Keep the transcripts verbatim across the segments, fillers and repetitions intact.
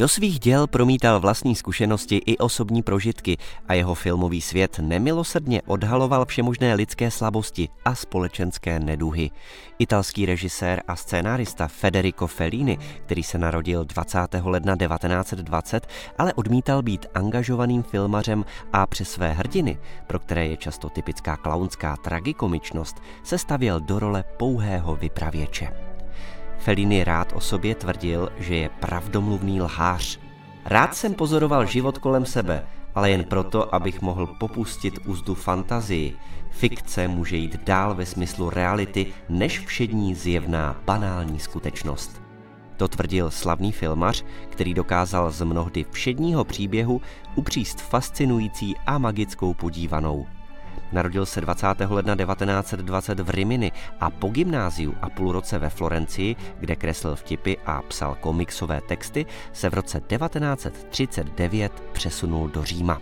Do svých děl promítal vlastní zkušenosti i osobní prožitky a jeho filmový svět nemilosrdně odhaloval všemožné lidské slabosti a společenské neduhy. Italský režisér a scénárista Federico Fellini, který se narodil dvacátého ledna devatenáct set dvacet, ale odmítal být angažovaným filmařem a přes své hrdiny, pro které je často typická klaunská tragikomičnost, se stavěl do role pouhého vypravěče. Fellini rád o sobě tvrdil, že je pravdomluvný lhář. Rád jsem pozoroval život kolem sebe, ale jen proto, abych mohl popustit úzdu fantazii. Fikce může jít dál ve smyslu reality, než všední zjevná banální skutečnost. To tvrdil slavný filmař, který dokázal z mnohdy všedního příběhu upříst fascinující a magickou podívanou. Narodil se dvacátého ledna devatenáct set dvacet v Rimini a po gymnáziu a půl roce ve Florencii, kde kreslil vtipy a psal komiksové texty, se v roce devatenáct set třicet devět přesunul do Říma.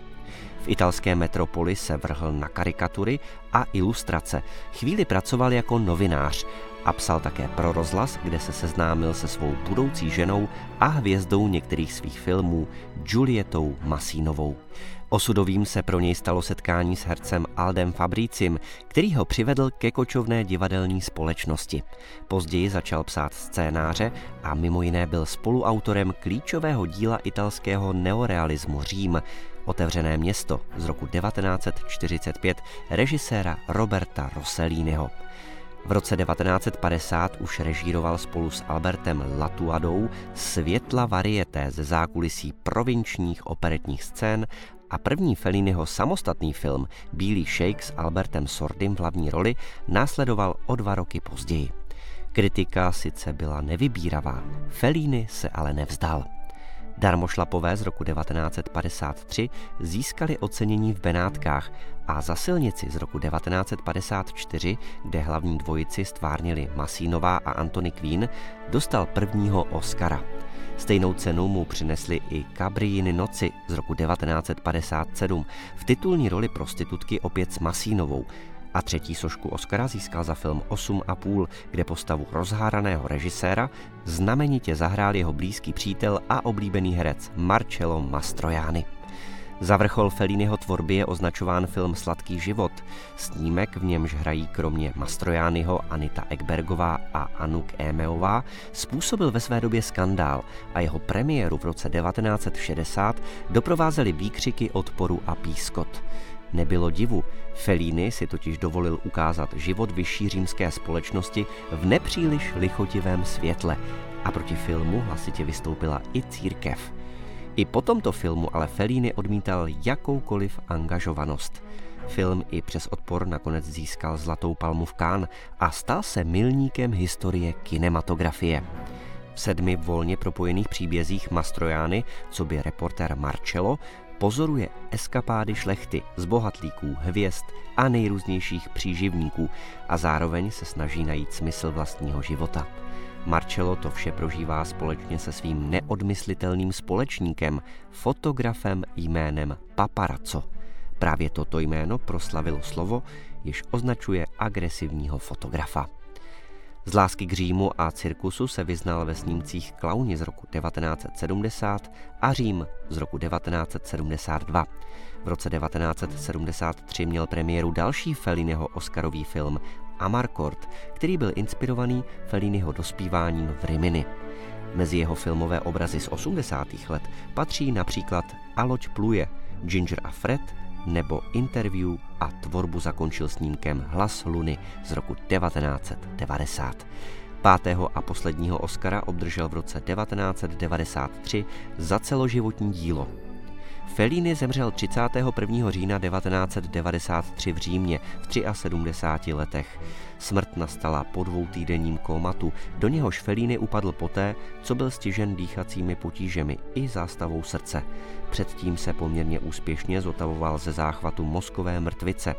V italské metropoli se vrhl na karikatury a ilustrace. Chvíli pracoval jako novinář a psal také pro rozhlas, kde se seznámil se svou budoucí ženou a hvězdou některých svých filmů Julietou Masínovou. Osudovým se pro něj stalo setkání s hercem Aldem Fabricim, který ho přivedl ke kočovné divadelní společnosti. Později začal psát scénáře a mimo jiné byl spoluautorem klíčového díla italského neorealismu Řím, Otevřené město z roku devatenáct set čtyřicet pět režiséra Roberta Rosselliniho. V roce devatenáct set padesát už režíroval spolu s Albertem Lattuadou Světla varieté ze zákulisí provinčních operetních scén a první Felliniho samostatný film Bílý šejk s Albertem Sordym v hlavní roli následoval o dva roky později. Kritika sice byla nevybíravá, Fellini se ale nevzdal. Darmošlapové z roku devatenáct set padesát tři získali ocenění v Benátkách a Za silnici z roku devatenáct set padesát čtyři, kde hlavní dvojici stvárnili Masínová a Anthony Quinn, dostal prvního Oscara. Stejnou cenu mu přinesli i Kabriiny noci z roku devatenáct set padesát sedm v titulní roli prostitutky opět s Masínovou. A třetí sošku Oscara získal za film osm a půl, kde postavu rozháraného režiséra znamenitě zahrál jeho blízký přítel a oblíbený herec Marcello Mastroianni. Za vrchol Felliniho tvorby je označován film Sladký život, snímek, v němž hrají kromě Mastroianniho Anita Ekbergová a Anouk Aiméová, způsobil ve své době skandál a jeho premiéru v roce devatenáct set šedesát doprovázely výkřiky odporu a pískot. Nebylo divu, Fellini si totiž dovolil ukázat život vyšší římské společnosti v nepříliš lichotivém světle a proti filmu hlasitě vystoupila i církev. I po tomto filmu ale Fellini odmítal jakoukoliv angažovanost. Film i přes odpor nakonec získal Zlatou palmu v Cannes a stal se milníkem historie kinematografie. V sedmi volně propojených příbězích Mastroianni, coby reportér Marcello, pozoruje eskapády šlechty, zbohatlíků, hvězd a nejrůznějších příživníků a zároveň se snaží najít smysl vlastního života. Marcello to vše prožívá společně se svým neodmyslitelným společníkem, fotografem jménem paparazzo. Právě toto jméno proslavilo slovo, jež označuje agresivního fotografa. Z lásky k Římu a cirkusu se vyznal ve snímcích Klauni z roku devatenáct set sedmdesát a Řím z roku devatenáct set sedmdesát dva. V roce devatenáct set sedmdesát tři měl premiéru další Felliniho oscarový film Amarcord, který byl inspirovaný Felliniho dospíváním v Rimini. Mezi jeho filmové obrazy z osmdesátých let patří například Aloď pluje, Ginger a Fred nebo Interview a tvorbu zakončil snímkem Hlas luny z roku devatenáct set devadesát. Pátého a posledního Oscara obdržel v roce devatenáct set devadesát tři za celoživotní dílo. Fellini zemřel třicátého prvního října devatenáct set devadesát tři v Římě v sedmdesáti třech letech. Smrt nastala po dvoutýdenním kómatu, do něhož Fellini upadl poté, co byl stižen dýchacími potížemi i zástavou srdce. Předtím se poměrně úspěšně zotavoval ze záchvatu mozkové mrtvice.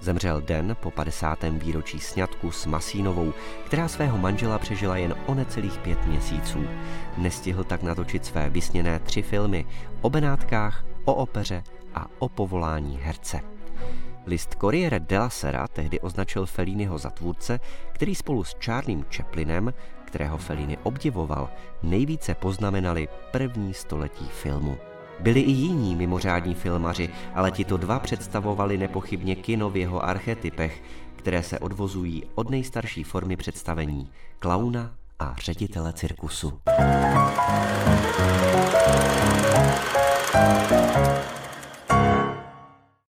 Zemřel den po padesátém výročí sňatku s Masínovou, která svého manžela přežila jen o necelých pět měsíců. Nestihl tak natočit své vysněné tři filmy o Benátkách, o opeře a o povolání herce. List Corriere della Sera tehdy označil Felliniho za tvůrce, který spolu s Charliem Chaplinem, kterého Fellini obdivoval, nejvíce poznamenali první století filmu. Byli i jiní mimořádní filmaři, ale tito dva představovali nepochybně kino v jeho archetypech, které se odvozují od nejstarší formy představení – klauna a ředitele cirkusu.